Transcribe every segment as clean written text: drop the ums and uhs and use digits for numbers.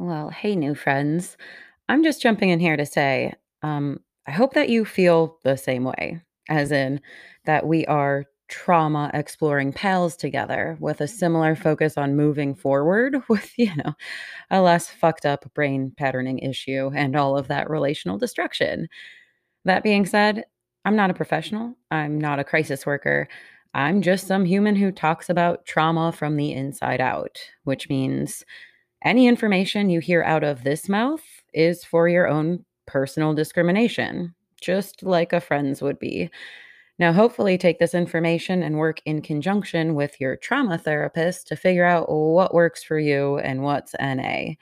Well, hey, new friends. I'm just jumping in here to say, I hope that you feel the same way, as in that we are trauma exploring pals together with a similar focus on moving forward with, a less fucked up brain patterning issue and all of that relational destruction. That being said, I'm not a professional. I'm not a crisis worker. I'm just some human who talks about trauma from the inside out, which means any information you hear out of this mouth is for your own personal discrimination, just like a friend's would be. Now, hopefully take this information and work in conjunction with your trauma therapist to figure out what works for you and what's NA.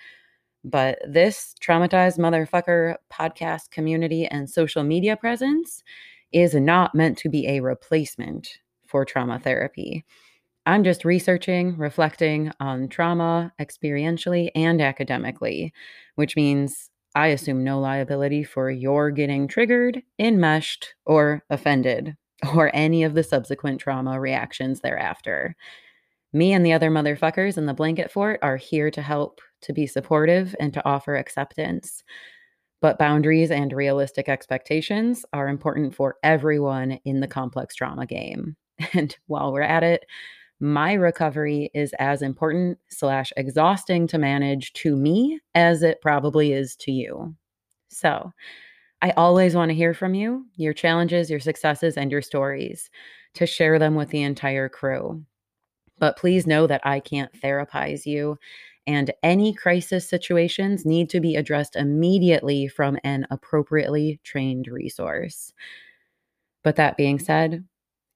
But this Traumatized Motherfucker podcast community and social media presence is not meant to be a replacement for trauma therapy. I'm just researching, reflecting on trauma experientially and academically, which means I assume no liability for your getting triggered, enmeshed, or offended, or any of the subsequent trauma reactions thereafter. Me and the other motherfuckers in the blanket fort are here to help, to be supportive, and to offer acceptance. But boundaries and realistic expectations are important for everyone in the complex trauma game. And while we're at it, my recovery is as important / exhausting to manage to me as it probably is to you. So I always want to hear from you, your challenges, your successes, and your stories, to share them with the entire crew. But please know that I can't therapize you, and any crisis situations need to be addressed immediately from an appropriately trained resource. But that being said,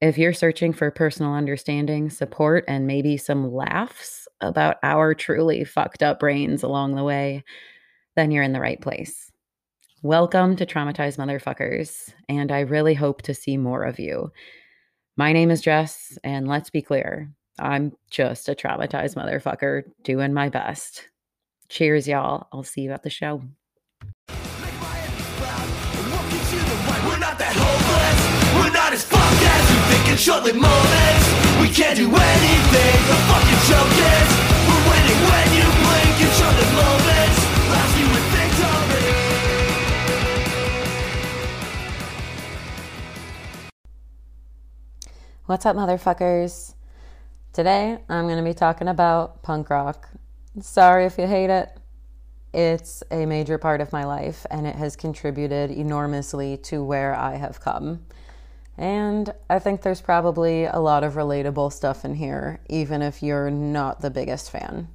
if you're searching for personal understanding, support, and maybe some laughs about our truly fucked up brains along the way, then you're in the right place. Welcome to Traumatized Motherfuckers, and I really hope to see more of you. My name is Jess, and let's be clear, I'm just a traumatized motherfucker doing my best. Cheers, y'all. I'll see you at the show. Short-lived moments, we can't do anything. The fucking joke is we're winning when you blink. It's short-lived moments, last you would think of it. What's up, motherfuckers? Today I'm going to be talking about punk rock. Sorry if you hate it. It's a major part of my life, and it has contributed enormously to where I have come. And I think there's probably a lot of relatable stuff in here, even if you're not the biggest fan.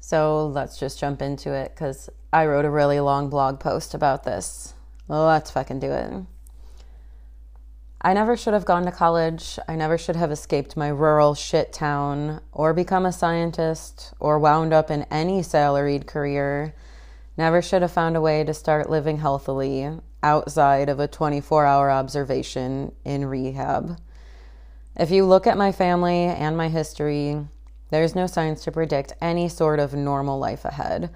So let's just jump into it, because I wrote a really long blog post about this. Let's fucking do it. I never should have gone to college. I never should have escaped my rural shit town, or become a scientist, or wound up in any salaried career. Never should have found a way to start living healthily outside of a 24-hour observation in rehab. If you look at my family and my history, there's no science to predict any sort of normal life ahead.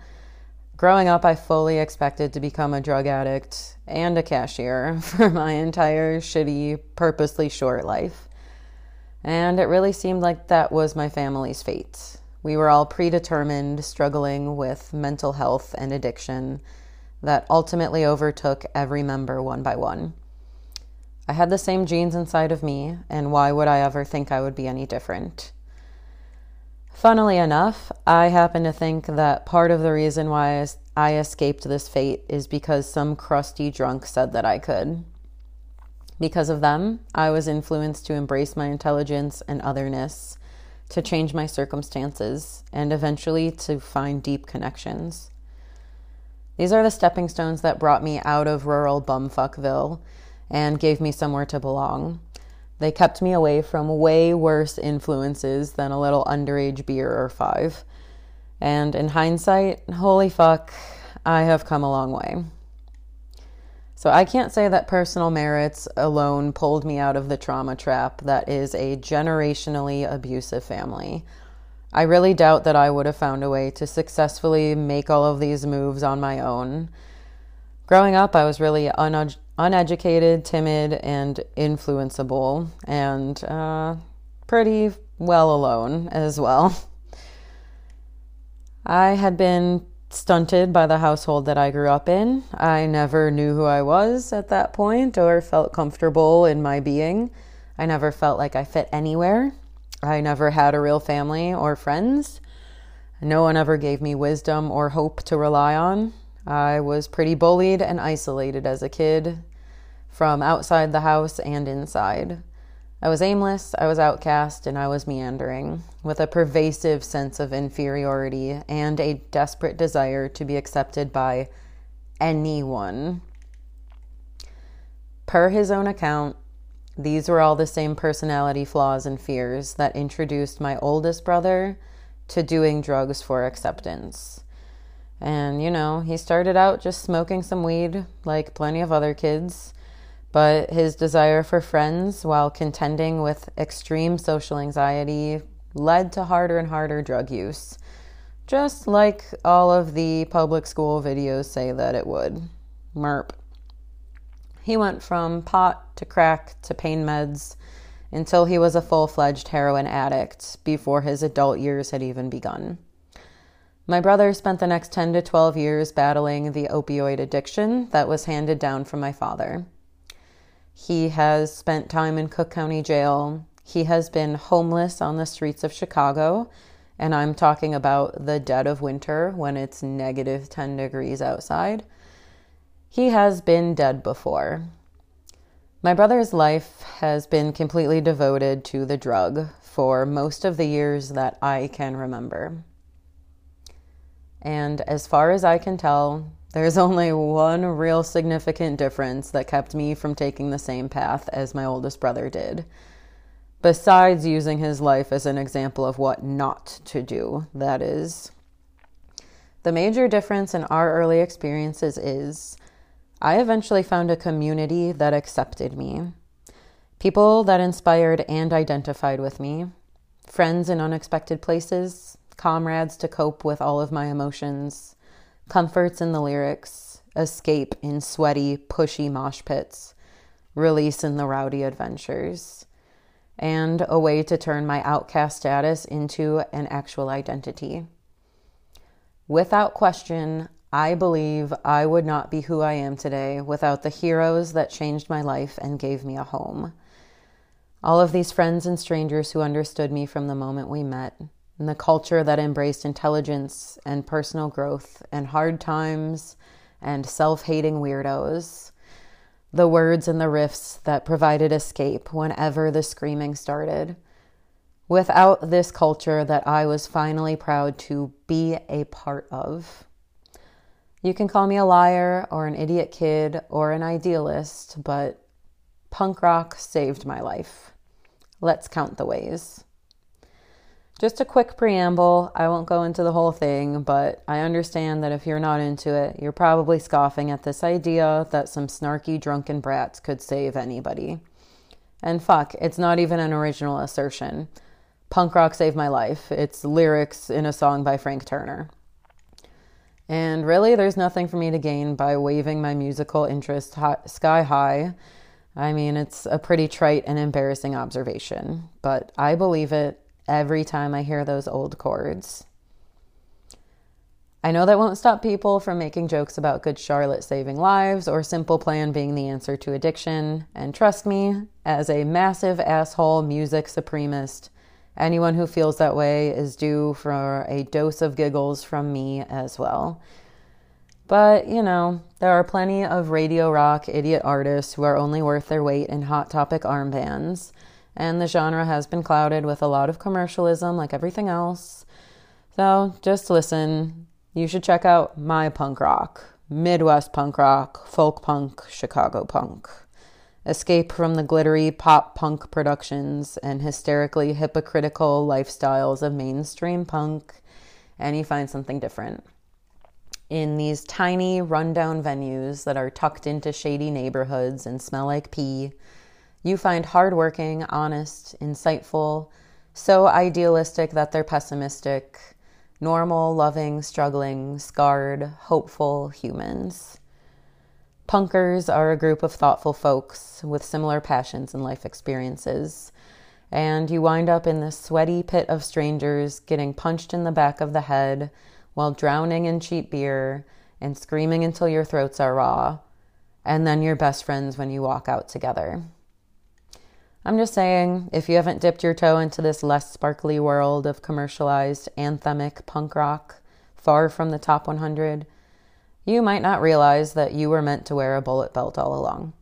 Growing up, I fully expected to become a drug addict and a cashier for my entire shitty, purposely short life. And it really seemed like that was my family's fate. We were all predetermined, struggling with mental health and addiction that ultimately overtook every member one by one. I had the same genes inside of me, and why would I ever think I would be any different? Funnily enough, I happen to think that part of the reason why I escaped this fate is because some crusty drunk said that I could. Because of them, I was influenced to embrace my intelligence and otherness, to change my circumstances, and eventually to find deep connections. These are the stepping stones that brought me out of rural bumfuckville and gave me somewhere to belong. They kept me away from way worse influences than a little underage beer or five. And in hindsight, holy fuck, I have come a long way. So I can't say that personal merits alone pulled me out of the trauma trap that is a generationally abusive family. I really doubt that I would have found a way to successfully make all of these moves on my own. Growing up, I was really uneducated, timid, and influenceable, and pretty well alone as well. I had been stunted by the household that I grew up in. I never knew who I was at that point or felt comfortable in my being. I never felt like I fit anywhere. I never had a real family or friends. No one ever gave me wisdom or hope to rely on. I was pretty bullied and isolated as a kid, from outside the house and inside. I was aimless, I was outcast, and I was meandering, with a pervasive sense of inferiority and a desperate desire to be accepted by anyone. Per his own account, these were all the same personality flaws and fears that introduced my oldest brother to doing drugs for acceptance. And, you know, he started out just smoking some weed, like plenty of other kids, but his desire for friends, while contending with extreme social anxiety, led to harder and harder drug use, just like all of the public school videos say that it would. Merp. He went from pot to crack to pain meds until he was a full-fledged heroin addict before his adult years had even begun. My brother spent the next 10 to 12 years battling the opioid addiction that was handed down from my father. He has spent time in Cook County Jail. He has been homeless on the streets of Chicago, and I'm talking about the dead of winter when it's negative 10 degrees outside. He has been dead before. My brother's life has been completely devoted to the drug for most of the years that I can remember. And as far as I can tell, there's only one real significant difference that kept me from taking the same path as my oldest brother did, besides using his life as an example of what not to do, that is. The major difference in our early experiences is I eventually found a community that accepted me. People that inspired and identified with me. Friends in unexpected places. Comrades to cope with all of my emotions. Comforts in the lyrics. Escape in sweaty, pushy mosh pits. Release in the rowdy adventures. And a way to turn my outcast status into an actual identity. Without question, I believe I would not be who I am today without the heroes that changed my life and gave me a home. All of these friends and strangers who understood me from the moment we met, and the culture that embraced intelligence and personal growth and hard times and self-hating weirdos, the words and the riffs that provided escape whenever the screaming started. Without this culture that I was finally proud to be a part of. You can call me a liar or an idiot kid or an idealist, but punk rock saved my life. Let's count the ways. Just a quick preamble. I won't go into the whole thing, but I understand that if you're not into it, you're probably scoffing at this idea that some snarky drunken brats could save anybody. And fuck, it's not even an original assertion. Punk rock saved my life. It's lyrics in a song by Frank Turner. And really, there's nothing for me to gain by waving my musical interest sky high. I mean, it's a pretty trite and embarrassing observation, but I believe it every time I hear those old chords. I know that won't stop people from making jokes about Good Charlotte saving lives or Simple Plan being the answer to addiction. And trust me, as a massive asshole music supremacist, anyone who feels that way is due for a dose of giggles from me as well. But, you know, there are plenty of radio rock idiot artists who are only worth their weight in Hot Topic armbands, and the genre has been clouded with a lot of commercialism like everything else. So just listen. You should check out my punk rock, Midwest punk rock, folk punk, Chicago punk. Escape from the glittery pop punk productions and hysterically hypocritical lifestyles of mainstream punk, and you find something different. In these tiny, rundown venues that are tucked into shady neighborhoods and smell like pee, you find hardworking, honest, insightful, so idealistic that they're pessimistic, normal, loving, struggling, scarred, hopeful humans. Punkers are a group of thoughtful folks with similar passions and life experiences, and you wind up in this sweaty pit of strangers getting punched in the back of the head while drowning in cheap beer and screaming until your throats are raw, and then you're best friends when you walk out together. I'm just saying, if you haven't dipped your toe into this less sparkly world of commercialized anthemic punk rock, far from the top 100, you might not realize that you were meant to wear a bullet belt all along.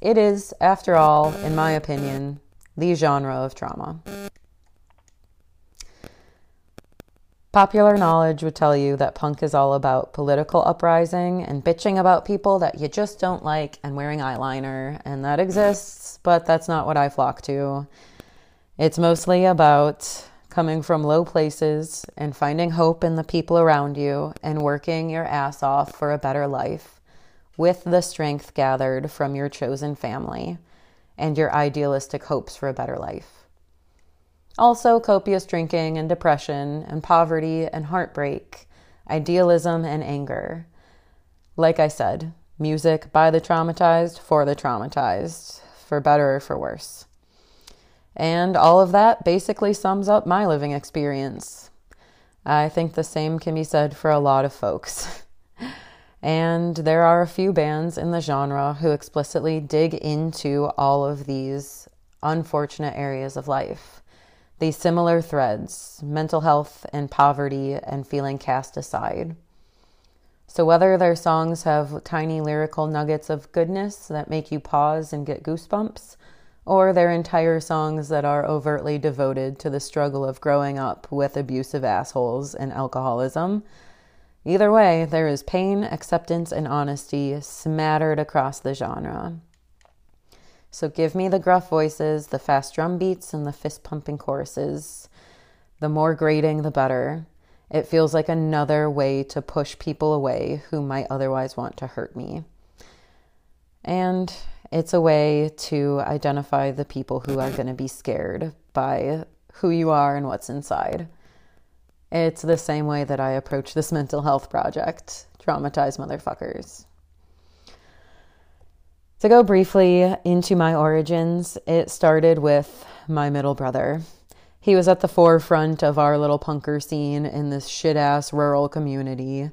It is, after all, in my opinion, the genre of trauma. Popular knowledge would tell you that punk is all about political uprising and bitching about people that you just don't like and wearing eyeliner, and that exists, but that's not what I flock to. It's mostly about coming from low places and finding hope in the people around you and working your ass off for a better life with the strength gathered from your chosen family and your idealistic hopes for a better life. Also, copious drinking and depression and poverty and heartbreak, idealism and anger. Like I said, music by the traumatized, for the traumatized, for better or for worse. And all of that basically sums up my living experience. I think the same can be said for a lot of folks. And there are a few bands in the genre who explicitly dig into all of these unfortunate areas of life. These similar threads, mental health and poverty and feeling cast aside. So whether their songs have tiny lyrical nuggets of goodness that make you pause and get goosebumps, or they're entire songs that are overtly devoted to the struggle of growing up with abusive assholes and alcoholism, either way, there is pain, acceptance, and honesty smattered across the genre. So give me the gruff voices, the fast drum beats, and the fist-pumping choruses. The more grating, the better. It feels like another way to push people away who might otherwise want to hurt me. And it's a way to identify the people who are going to be scared by who you are and what's inside. It's the same way that I approach this mental health project, Traumatized Motherfuckers. To go briefly into my origins, it started with my middle brother. He was at the forefront of our little punker scene in this shit-ass rural community.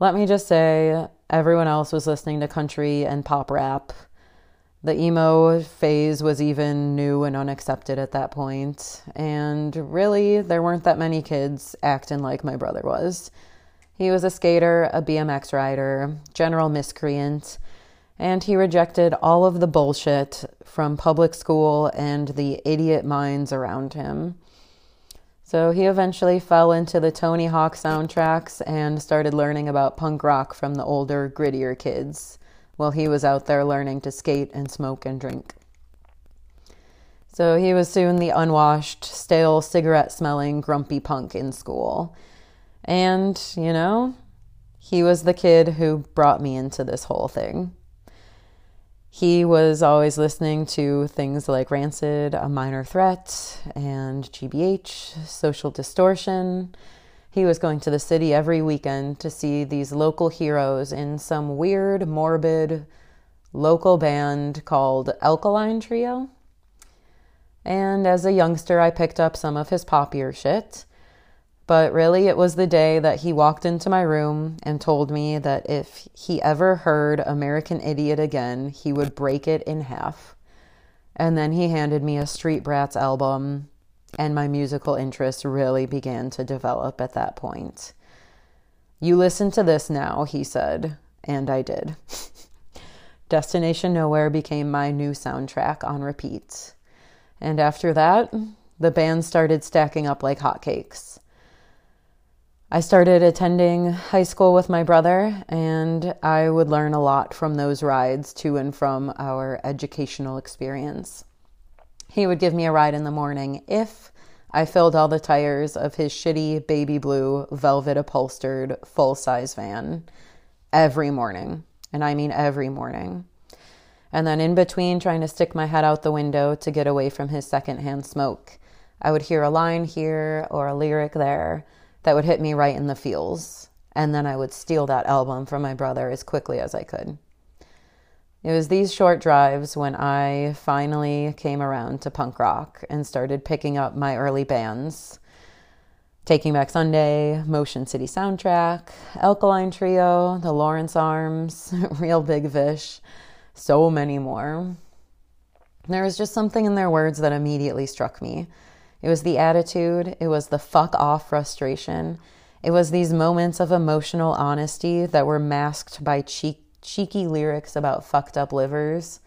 Let me just say, everyone else was listening to country and pop rap. The emo phase was even new and unaccepted at that point, and really, there weren't that many kids acting like my brother was. He was a skater, a BMX rider, general miscreant, and he rejected all of the bullshit from public school and the idiot minds around him. So he eventually fell into the Tony Hawk soundtracks and started learning about punk rock from the older, grittier kids while he was out there learning to skate and smoke and drink. So he was soon the unwashed, stale, cigarette-smelling, grumpy punk in school. And, you know, he was the kid who brought me into this whole thing. He was always listening to things like Rancid, Minor Threat, and GBH, Social Distortion. He was going to the city every weekend to see these local heroes in some weird, morbid, local band called Alkaline Trio. And as a youngster, I picked up some of his poppier shit. But really, it was the day that he walked into my room and told me that if he ever heard American Idiot again, he would break it in half. And then he handed me a Street Brats album, and my musical interest really began to develop at that point. "You listen to this now," he said, and I did. Destination Nowhere became my new soundtrack on repeat. And after that, the band started stacking up like hotcakes. I started attending high school with my brother, and I would learn a lot from those rides to and from our educational experience. He would give me a ride in the morning if I filled all the tires of his shitty baby blue velvet upholstered full-size van every morning, and I mean every morning. And then in between trying to stick my head out the window to get away from his secondhand smoke, I would hear a line here or a lyric there that would hit me right in the feels, and then I would steal that album from my brother as quickly as I could. It was these short drives when I finally came around to punk rock and started picking up my early bands. Taking Back Sunday, Motion City Soundtrack, Alkaline Trio, The Lawrence Arms, Real Big Fish, so many more. There was just something in their words that immediately struck me. It was the attitude, it was the fuck off frustration, it was these moments of emotional honesty that were masked by cheeky lyrics about fucked up livers.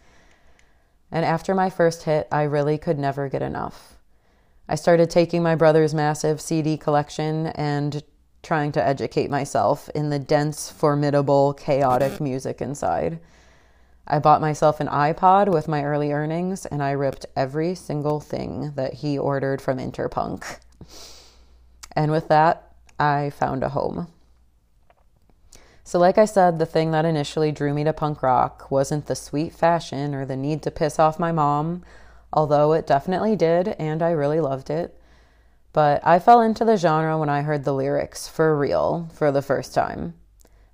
And after my first hit, I really could never get enough. I started taking my brother's massive CD collection and trying to educate myself in the dense, formidable, chaotic music inside. I bought myself an iPod with my early earnings, and I ripped every single thing that he ordered from Interpunk. And with that, I found a home. So like I said, the thing that initially drew me to punk rock wasn't the sweet fashion or the need to piss off my mom, although it definitely did, and I really loved it. But I fell into the genre when I heard the lyrics, for real, for the first time.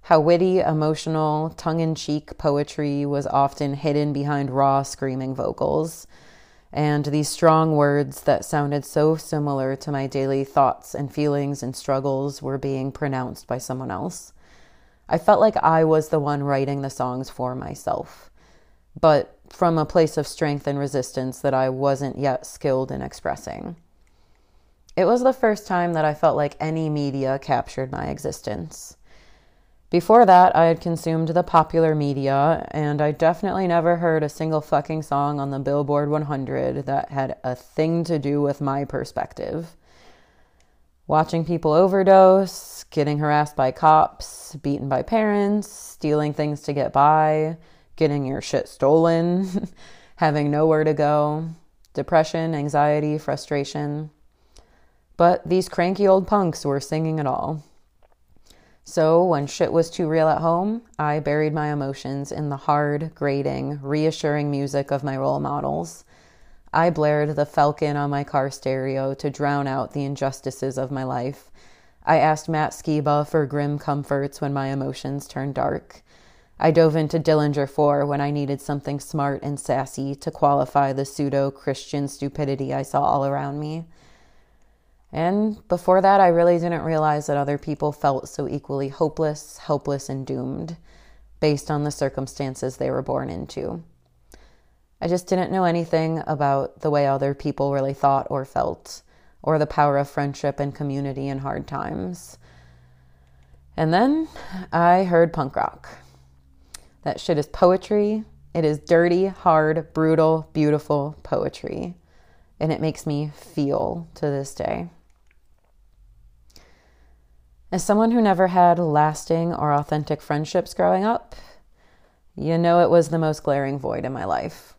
How witty, emotional, tongue-in-cheek poetry was often hidden behind raw screaming vocals, and these strong words that sounded so similar to my daily thoughts and feelings and struggles were being pronounced by someone else. I felt like I was the one writing the songs for myself, but from a place of strength and resistance that I wasn't yet skilled in expressing. It was the first time that I felt like any media captured my existence. Before that, I had consumed the popular media, and I definitely never heard a single fucking song on the Billboard 100 that had a thing to do with my perspective. Watching people overdose, getting harassed by cops, beaten by parents, stealing things to get by, getting your shit stolen, having nowhere to go, depression, anxiety, frustration. But these cranky old punks were singing it all. So when shit was too real at home, I buried my emotions in the hard, grating, reassuring music of my role models. I blared The Falcon on my car stereo to drown out the injustices of my life. I asked Matt Skiba for grim comforts when my emotions turned dark. I dove into Dillinger 4 when I needed something smart and sassy to qualify the pseudo-Christian stupidity I saw all around me. And before that, I really didn't realize that other people felt so equally hopeless, helpless, and doomed based on the circumstances they were born into. I just didn't know anything about the way other people really thought or felt, or the power of friendship and community in hard times. And then I heard punk rock. That shit is poetry. It is dirty, hard, brutal, beautiful poetry. And it makes me feel to this day. As someone who never had lasting or authentic friendships growing up, you know it was the most glaring void in my life.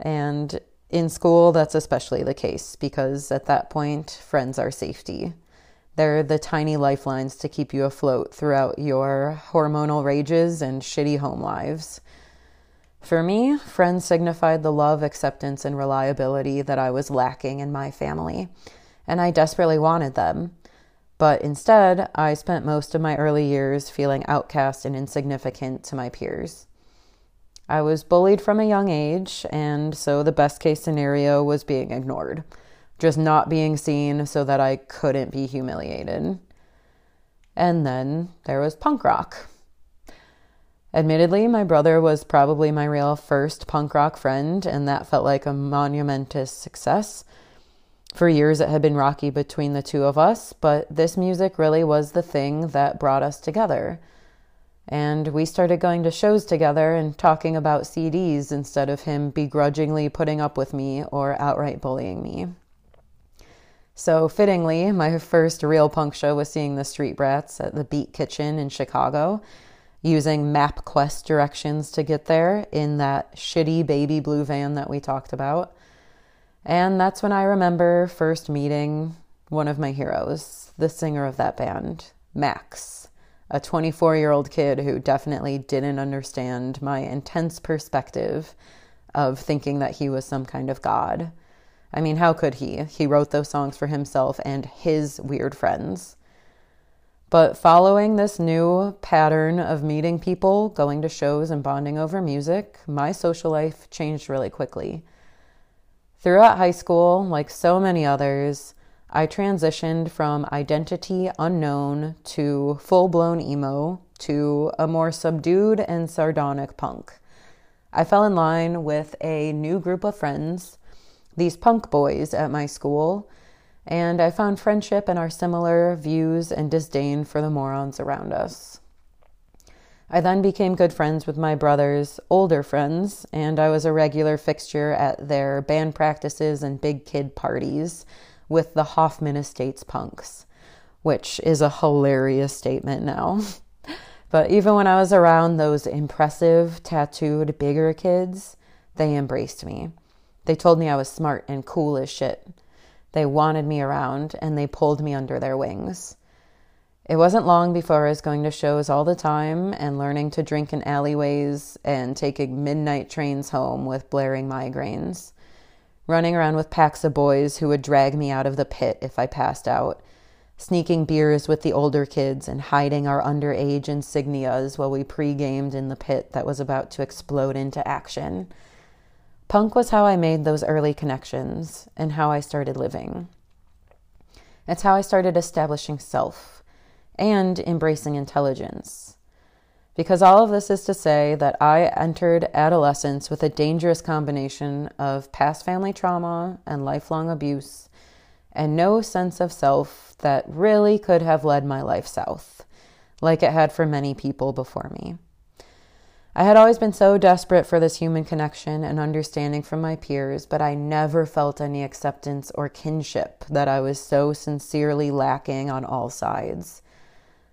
And in school, that's especially the case because at that point, friends are safety. They're the tiny lifelines to keep you afloat throughout your hormonal rages and shitty home lives. For me, friends signified the love, acceptance, and reliability that I was lacking in my family, and I desperately wanted them. But instead, I spent most of my early years feeling outcast and insignificant to my peers. I was bullied from a young age, and so the best case scenario was being ignored, just not being seen so that I couldn't be humiliated. And then there was punk rock. Admittedly, my brother was probably my real first punk rock friend, and that felt like a monumentous success. For years, it had been rocky between the two of us, but this music really was the thing that brought us together. And we started going to shows together and talking about CDs instead of him begrudgingly putting up with me or outright bullying me. So fittingly, my first real punk show was seeing the Street Brats at the Beat Kitchen in Chicago, using MapQuest directions to get there in that shitty baby blue van that we talked about. And that's when I remember first meeting one of my heroes, the singer of that band, Max, a 24-year-old kid who definitely didn't understand my intense perspective of thinking that he was some kind of god. I mean, how could he? He wrote those songs for himself and his weird friends. But following this new pattern of meeting people, going to shows, and bonding over music, my social life changed really quickly. Throughout high school, like so many others, I transitioned from identity unknown to full-blown emo to a more subdued and sardonic punk. I fell in line with a new group of friends, these punk boys at my school, and I found friendship in our similar views and disdain for the morons around us. I then became good friends with my brother's older friends, and I was a regular fixture at their band practices and big kid parties with the Hoffman Estates punks, which is a hilarious statement now. But even when I was around those impressive, tattooed, bigger kids, they embraced me. They told me I was smart and cool as shit. They wanted me around, and they pulled me under their wings. It wasn't long before I was going to shows all the time and learning to drink in alleyways and taking midnight trains home with blaring migraines, running around with packs of boys who would drag me out of the pit if I passed out, sneaking beers with the older kids and hiding our underage insignias while we pre-gamed in the pit that was about to explode into action. Punk was how I made those early connections and how I started living. It's how I started establishing self and embracing intelligence. Because all of this is to say that I entered adolescence with a dangerous combination of past family trauma and lifelong abuse and no sense of self that really could have led my life south, like it had for many people before me. I had always been so desperate for this human connection and understanding from my peers, but I never felt any acceptance or kinship that I was so sincerely lacking on all sides.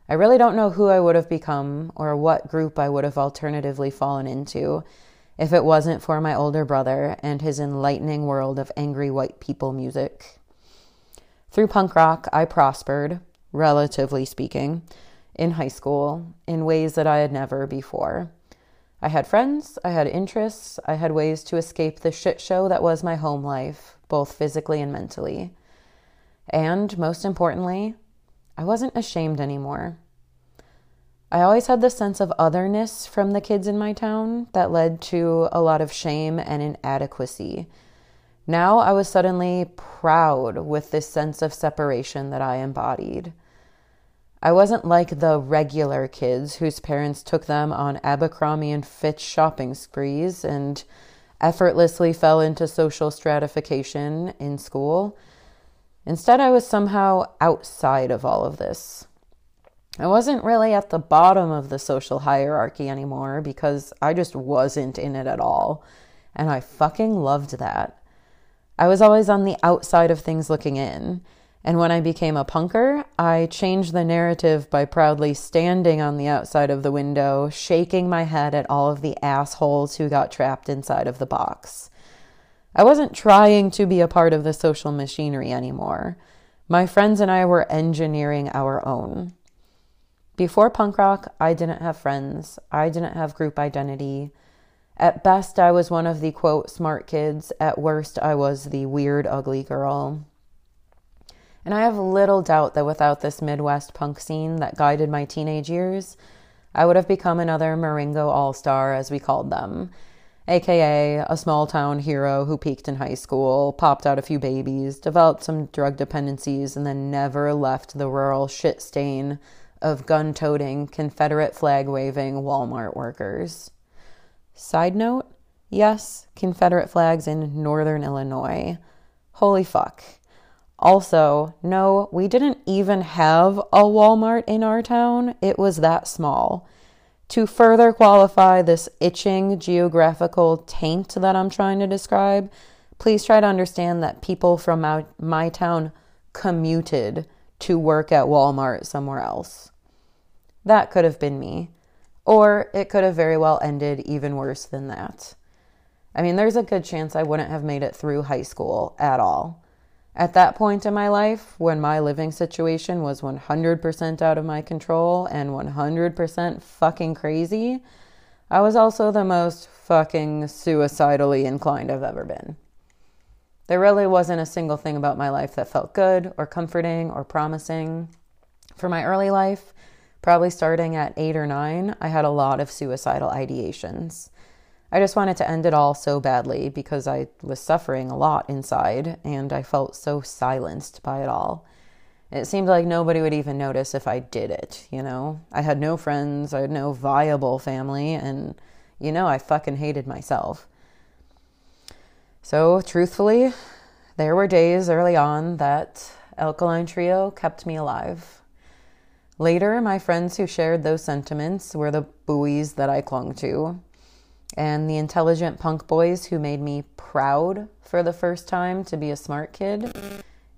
I really don't know who I would have become or what group I would have alternatively fallen into if it wasn't for my older brother and his enlightening world of angry white people music. Through punk rock, I prospered, relatively speaking, in high school in ways that I had never before. I had friends, I had interests, I had ways to escape the shit show that was my home life, both physically and mentally. And most importantly, I wasn't ashamed anymore. I always had this sense of otherness from the kids in my town that led to a lot of shame and inadequacy. Now I was suddenly proud with this sense of separation that I embodied. I wasn't like the regular kids whose parents took them on Abercrombie and Fitch shopping sprees and effortlessly fell into social stratification in school. Instead, I was somehow outside of all of this. I wasn't really at the bottom of the social hierarchy anymore because I just wasn't in it at all, and I fucking loved that. I was always on the outside of things looking in. And when I became a punker, I changed the narrative by proudly standing on the outside of the window, shaking my head at all of the assholes who got trapped inside of the box. I wasn't trying to be a part of the social machinery anymore. My friends and I were engineering our own. Before punk rock, I didn't have friends. I didn't have group identity. At best, I was one of the, quote, smart kids. At worst, I was the weird, ugly girl. And I have little doubt that without this Midwest punk scene that guided my teenage years, I would have become another Marengo all-star, as we called them, aka a small-town hero who peaked in high school, popped out a few babies, developed some drug dependencies, and then never left the rural shit stain of gun-toting, Confederate flag-waving Walmart workers. Side note, yes, Confederate flags in northern Illinois. Holy fuck. Also, no, we didn't even have a Walmart in our town. It was that small. To further qualify this itching geographical taint that I'm trying to describe, please try to understand that people from my town commuted to work at Walmart somewhere else. That could have been me. Or it could have very well ended even worse than that. I mean, there's a good chance I wouldn't have made it through high school at all. At that point in my life, when my living situation was 100% out of my control and 100% fucking crazy, I was also the most fucking suicidally inclined I've ever been. There really wasn't a single thing about my life that felt good or comforting or promising. For my early life, probably starting at 8 or 9, I had a lot of suicidal ideations. I just wanted to end it all so badly because I was suffering a lot inside and I felt so silenced by it all. It seemed like nobody would even notice if I did it, you know? I had no friends, I had no viable family, and, you know, I fucking hated myself. So, truthfully, there were days early on that Alkaline Trio kept me alive. Later, my friends who shared those sentiments were the buoys that I clung to, and the intelligent punk boys who made me proud for the first time to be a smart kid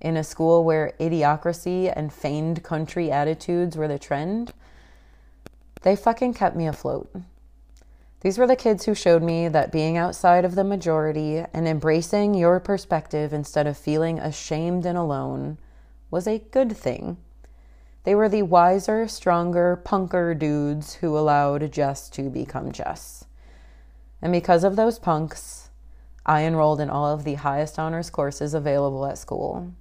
in a school where idiocracy and feigned country attitudes were the trend. They fucking kept me afloat. These were the kids who showed me that being outside of the majority and embracing your perspective instead of feeling ashamed and alone was a good thing. They were the wiser, stronger, punker dudes who allowed Jess to become Jess. And because of those punks, I enrolled in all of the highest honors courses available at school.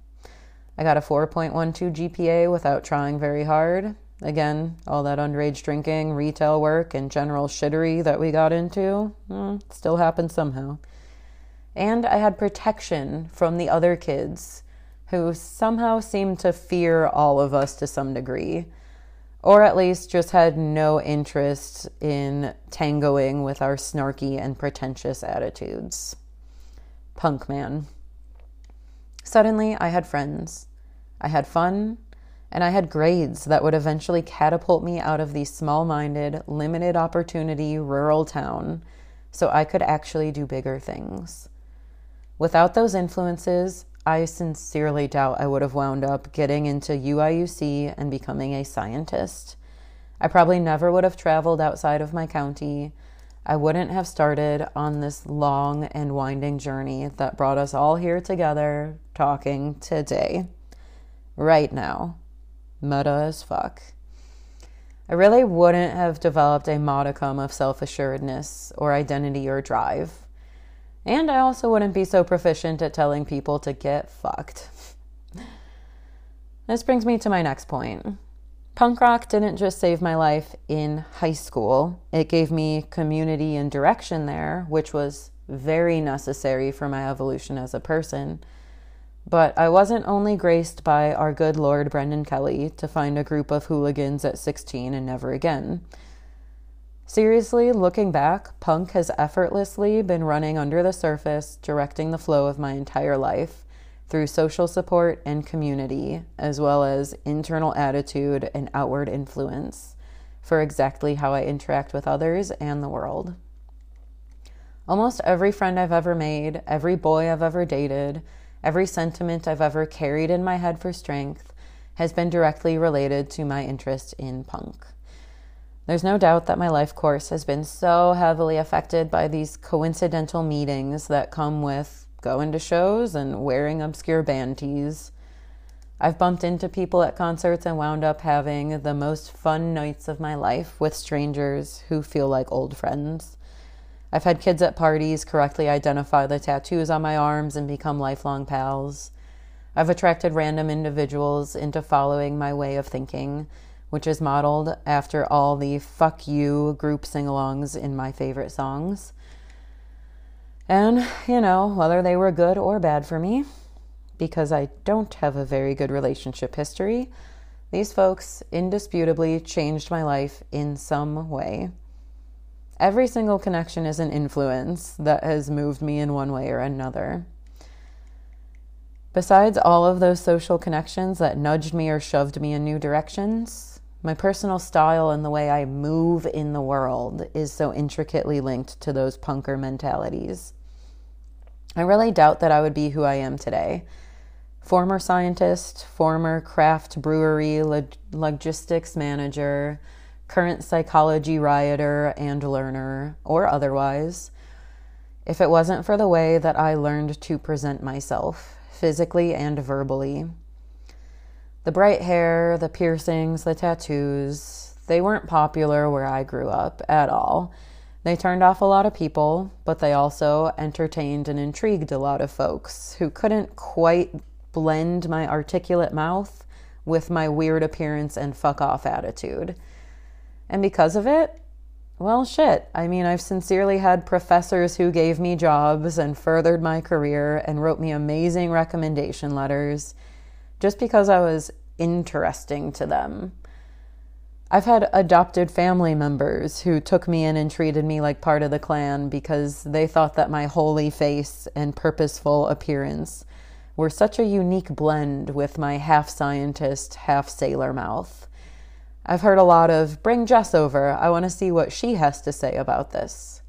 I got a 4.12 GPA without trying very hard. Again, all that underage drinking, retail work, and general shittery that we got into still happened somehow. And I had protection from the other kids who somehow seemed to fear all of us to some degree, or at least just had no interest in tangoing with our snarky and pretentious attitudes. Punk man. Suddenly, I had friends. I had fun, and I had grades that would eventually catapult me out of the small-minded, limited-opportunity rural town so I could actually do bigger things. Without those influences, I sincerely doubt I would have wound up getting into UIUC and becoming a scientist. I probably never would have traveled outside of my county. I wouldn't have started on this long and winding journey that brought us all here together, talking today. Right now. Meta as fuck. I really wouldn't have developed a modicum of self-assuredness or identity or drive. And I also wouldn't be so proficient at telling people to get fucked. This brings me to my next point. Punk rock didn't just save my life in high school. It gave me community and direction there, which was very necessary for my evolution as a person. But I wasn't only graced by our good Lord Brendan Kelly to find a group of hooligans at 16 and never again. Seriously, looking back, punk has effortlessly been running under the surface, directing the flow of my entire life through social support and community, as well as internal attitude and outward influence for exactly how I interact with others and the world. Almost every friend I've ever made, every boy I've ever dated, every sentiment I've ever carried in my head for strength has been directly related to my interest in punk. There's no doubt that my life course has been so heavily affected by these coincidental meetings that come with going to shows and wearing obscure band tees. I've bumped into people at concerts and wound up having the most fun nights of my life with strangers who feel like old friends. I've had kids at parties correctly identify the tattoos on my arms and become lifelong pals. I've attracted random individuals into following my way of thinking, which is modeled after all the fuck you group sing-alongs in my favorite songs. And, you know, whether they were good or bad for me, because I don't have a very good relationship history, these folks indisputably changed my life in some way. Every single connection is an influence that has moved me in one way or another. Besides all of those social connections that nudged me or shoved me in new directions, my personal style and the way I move in the world is so intricately linked to those punker mentalities. I really doubt that I would be who I am today. Former scientist, former craft brewery logistics manager, current psychology rioter and learner, or otherwise, if it wasn't for the way that I learned to present myself, physically and verbally. The bright hair, the piercings, the tattoos, they weren't popular where I grew up at all. They turned off a lot of people, but they also entertained and intrigued a lot of folks who couldn't quite blend my articulate mouth with my weird appearance and fuck off attitude. And because of it, Well, shit. I mean, I've sincerely had professors who gave me jobs and furthered my career and wrote me amazing recommendation letters just because I was interesting to them. I've had adopted family members who took me in and treated me like part of the clan because they thought that my holy face and purposeful appearance were such a unique blend with my half-scientist, half-sailor mouth. I've heard a lot of, bring Jess over, I want to see what she has to say about this.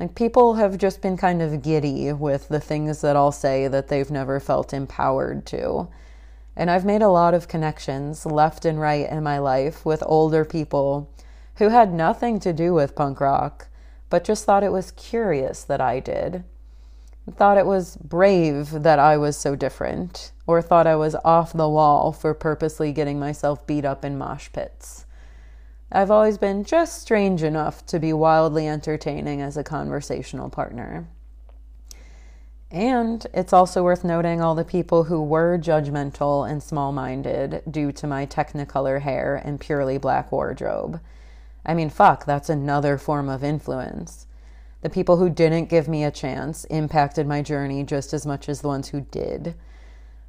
Like, people have just been kind of giddy with the things that I'll say that they've never felt empowered to. And I've made a lot of connections left and right in my life with older people who had nothing to do with punk rock, but just thought it was curious that I did. Thought it was brave that I was so different, or thought I was off the wall for purposely getting myself beat up in mosh pits. I've always been just strange enough to be wildly entertaining as a conversational partner. And it's also worth noting all the people who were judgmental and small-minded due to my technicolor hair and purely black wardrobe. I mean, fuck, that's another form of influence. The people who didn't give me a chance impacted my journey just as much as the ones who did.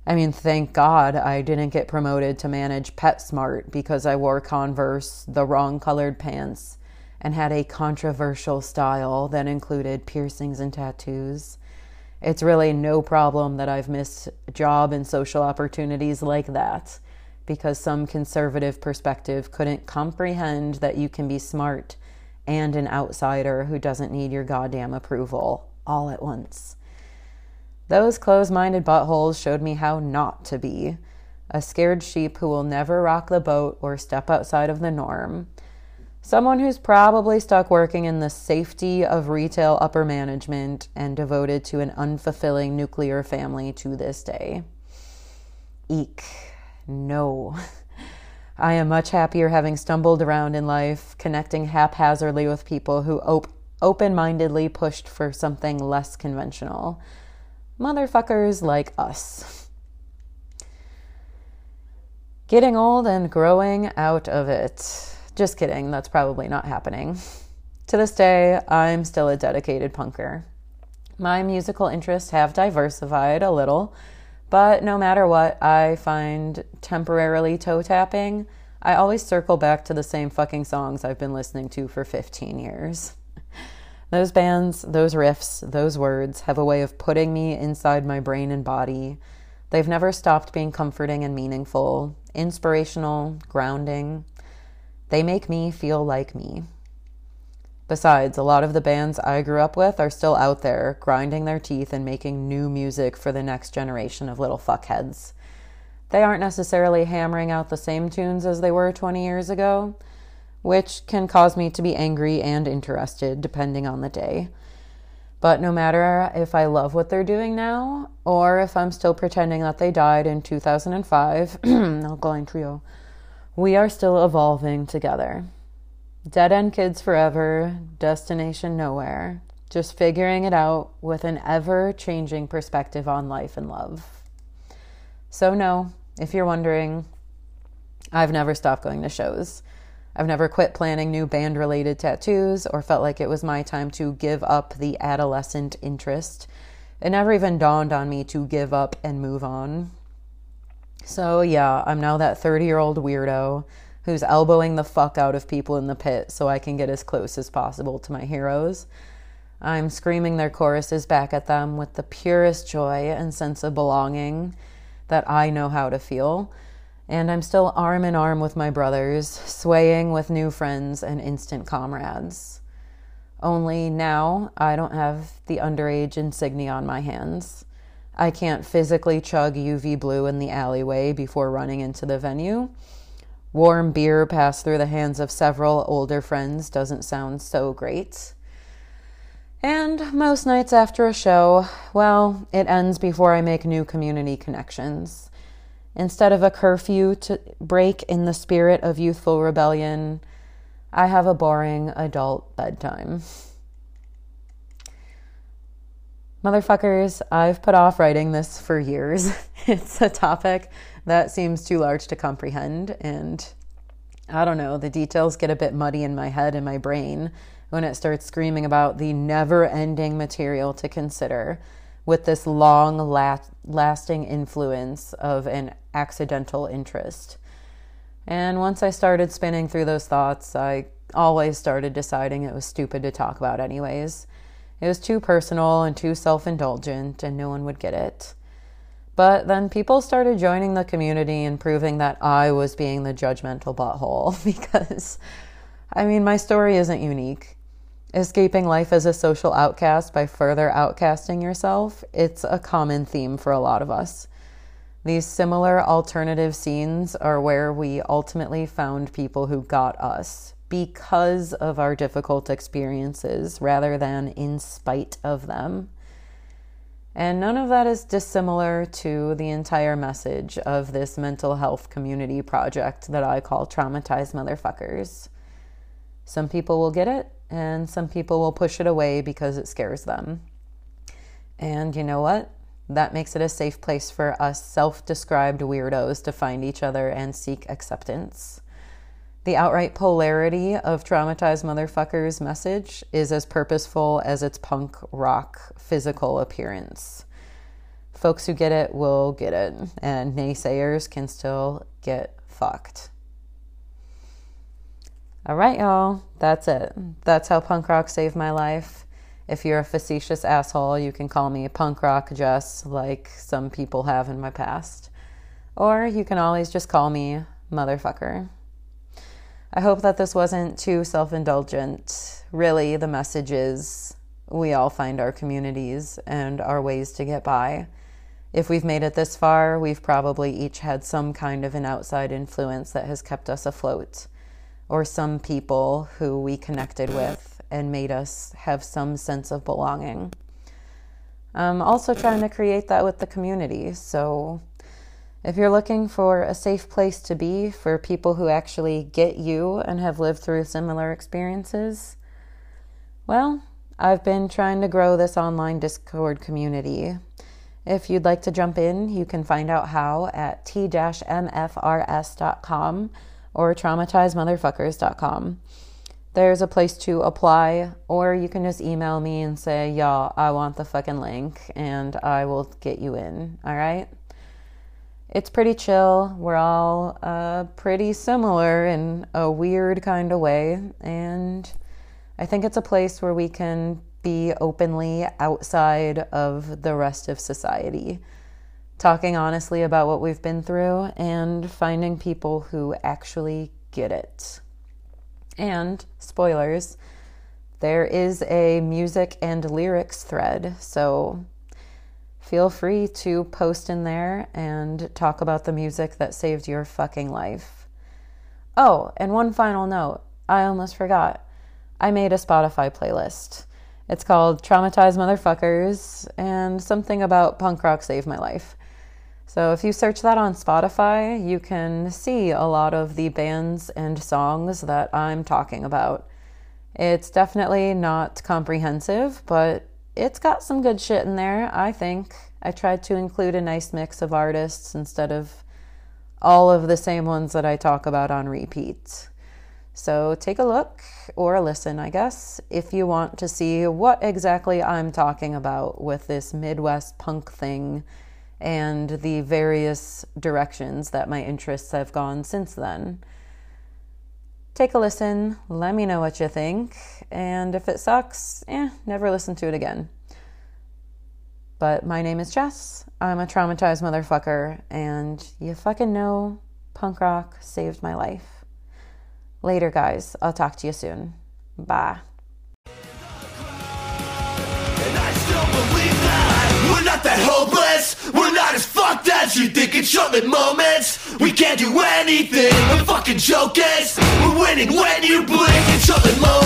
I mean, thank God I didn't get promoted to manage PetSmart because I wore Converse, the wrong colored pants, and had a controversial style that included piercings and tattoos. It's really no problem that I've missed job and social opportunities like that because some conservative perspective couldn't comprehend that you can be smart and an outsider who doesn't need your goddamn approval all at once. Those close-minded buttholes showed me how not to be. A scared sheep who will never rock the boat or step outside of the norm. Someone who's probably stuck working in the safety of retail upper management and devoted to an unfulfilling nuclear family to this day. Eek. No. I am much happier having stumbled around in life, connecting haphazardly with people who open-mindedly pushed for something less conventional. Motherfuckers like us. Getting old and growing out of it. Just kidding, that's probably not happening. To this day, I'm still a dedicated punker. My musical interests have diversified a little, but no matter what, I find temporarily toe-tapping, I always circle back to the same fucking songs I've been listening to for 15 years. Those bands, those riffs, those words have a way of putting me inside my brain and body. They've never stopped being comforting and meaningful, inspirational, grounding. They make me feel like me. Besides, a lot of the bands I grew up with are still out there, grinding their teeth and making new music for the next generation of little fuckheads. They aren't necessarily hammering out the same tunes as they were 20 years ago, which can cause me to be angry and interested, depending on the day. But no matter if I love what they're doing now, or if I'm still pretending that they died in 2005, Alkaline Trio, we are still evolving together. Dead End Kids Forever, Destination Nowhere, just figuring it out with an ever-changing perspective on life and love. So no, if you're wondering, I've never stopped going to shows. I've never quit planning new band-related tattoos or felt like it was my time to give up the adolescent interest. It never even dawned on me to give up and move on. So yeah, I'm now that 30-year-old weirdo who's elbowing the fuck out of people in the pit so I can get as close as possible to my heroes. I'm screaming their choruses back at them with the purest joy and sense of belonging that I know how to feel. And I'm still arm in arm with my brothers, swaying with new friends and instant comrades. Only now I don't have the underage insignia on my hands. I can't physically chug UV blue in the alleyway before running into the venue. Warm beer passed through the hands of several older friends doesn't sound so great. And most nights after a show, well, it ends before I make new community connections. Instead of a curfew to break in the spirit of youthful rebellion, I have a boring adult bedtime. Motherfuckers, I've put off writing this for years. It's a topic that seems too large to comprehend, and I don't know, the details get a bit muddy in my head and my brain when it starts screaming about the never-ending material to consider with this long, lasting influence of an accidental interest. And once I started spinning through those thoughts, I always started deciding it was stupid to talk about anyways. It was too personal and too self-indulgent, and no one would get it. But then people started joining the community and proving that I was being the judgmental butthole because, I mean, my story isn't unique. Escaping life as a social outcast by further outcasting yourself, it's a common theme for a lot of us. These similar alternative scenes are where we ultimately found people who got us because of our difficult experiences rather than in spite of them. And none of that is dissimilar to the entire message of this mental health community project that I call Traumatized Motherfuckers. Some people will get it, and some people will push it away because it scares them. And you know what? That makes it a safe place for us self-described weirdos to find each other and seek acceptance. The outright polarity of Traumatized Motherfuckers' message is as purposeful as its punk rock physical appearance. Folks who get it will get it, and naysayers can still get fucked. All right, y'all, that's it. That's how punk rock saved my life. If you're a facetious asshole, you can call me Punk Rock Jess, like some people have in my past. Or you can always just call me Motherfucker. I hope that this wasn't too self-indulgent. Really, the message is we all find our communities and our ways to get by. If we've made it this far, we've probably each had some kind of an outside influence that has kept us afloat, or some people who we connected with and made us have some sense of belonging. I'm also trying to create that with the community, so if you're looking for a safe place to be for people who actually get you and have lived through similar experiences, well, I've been trying to grow this online Discord community. If you'd like to jump in, you can find out how at t-mfrs.com or traumatizedmotherfuckers.com. There's a place to apply, or you can just email me and say, y'all, I want the fucking link, and I will get you in, all right? It's pretty chill. We're all pretty similar in a weird kind of way. And I think it's a place where we can be openly outside of the rest of society, talking honestly about what we've been through and finding people who actually get it. And spoilers, there is a music and lyrics thread, so feel free to post in there and talk about the music that saved your fucking life. Oh, and one final note. I almost forgot. I made a Spotify playlist. It's called Traumatized Motherfuckers and something about punk rock saved my life. So if you search that on Spotify, you can see a lot of the bands and songs that I'm talking about. It's definitely not comprehensive, but it's got some good shit in there, I think. I tried to include a nice mix of artists instead of all of the same ones that I talk about on repeat. So take a look or a listen, I guess, if you want to see what exactly I'm talking about with this Midwest punk thing and the various directions that my interests have gone since then. Take a listen, let me know what you think, and if it sucks, never listen to it again. But my name is Jess, I'm a traumatized motherfucker, and you fucking know punk rock saved my life. Later, guys, I'll talk to you soon. Bye. And I still believe that we're not that hopeless, we're not as fucked as you think in short-lived moments. We can't do anything, we're fucking jokers, we're winning when you blink in short-lived moments.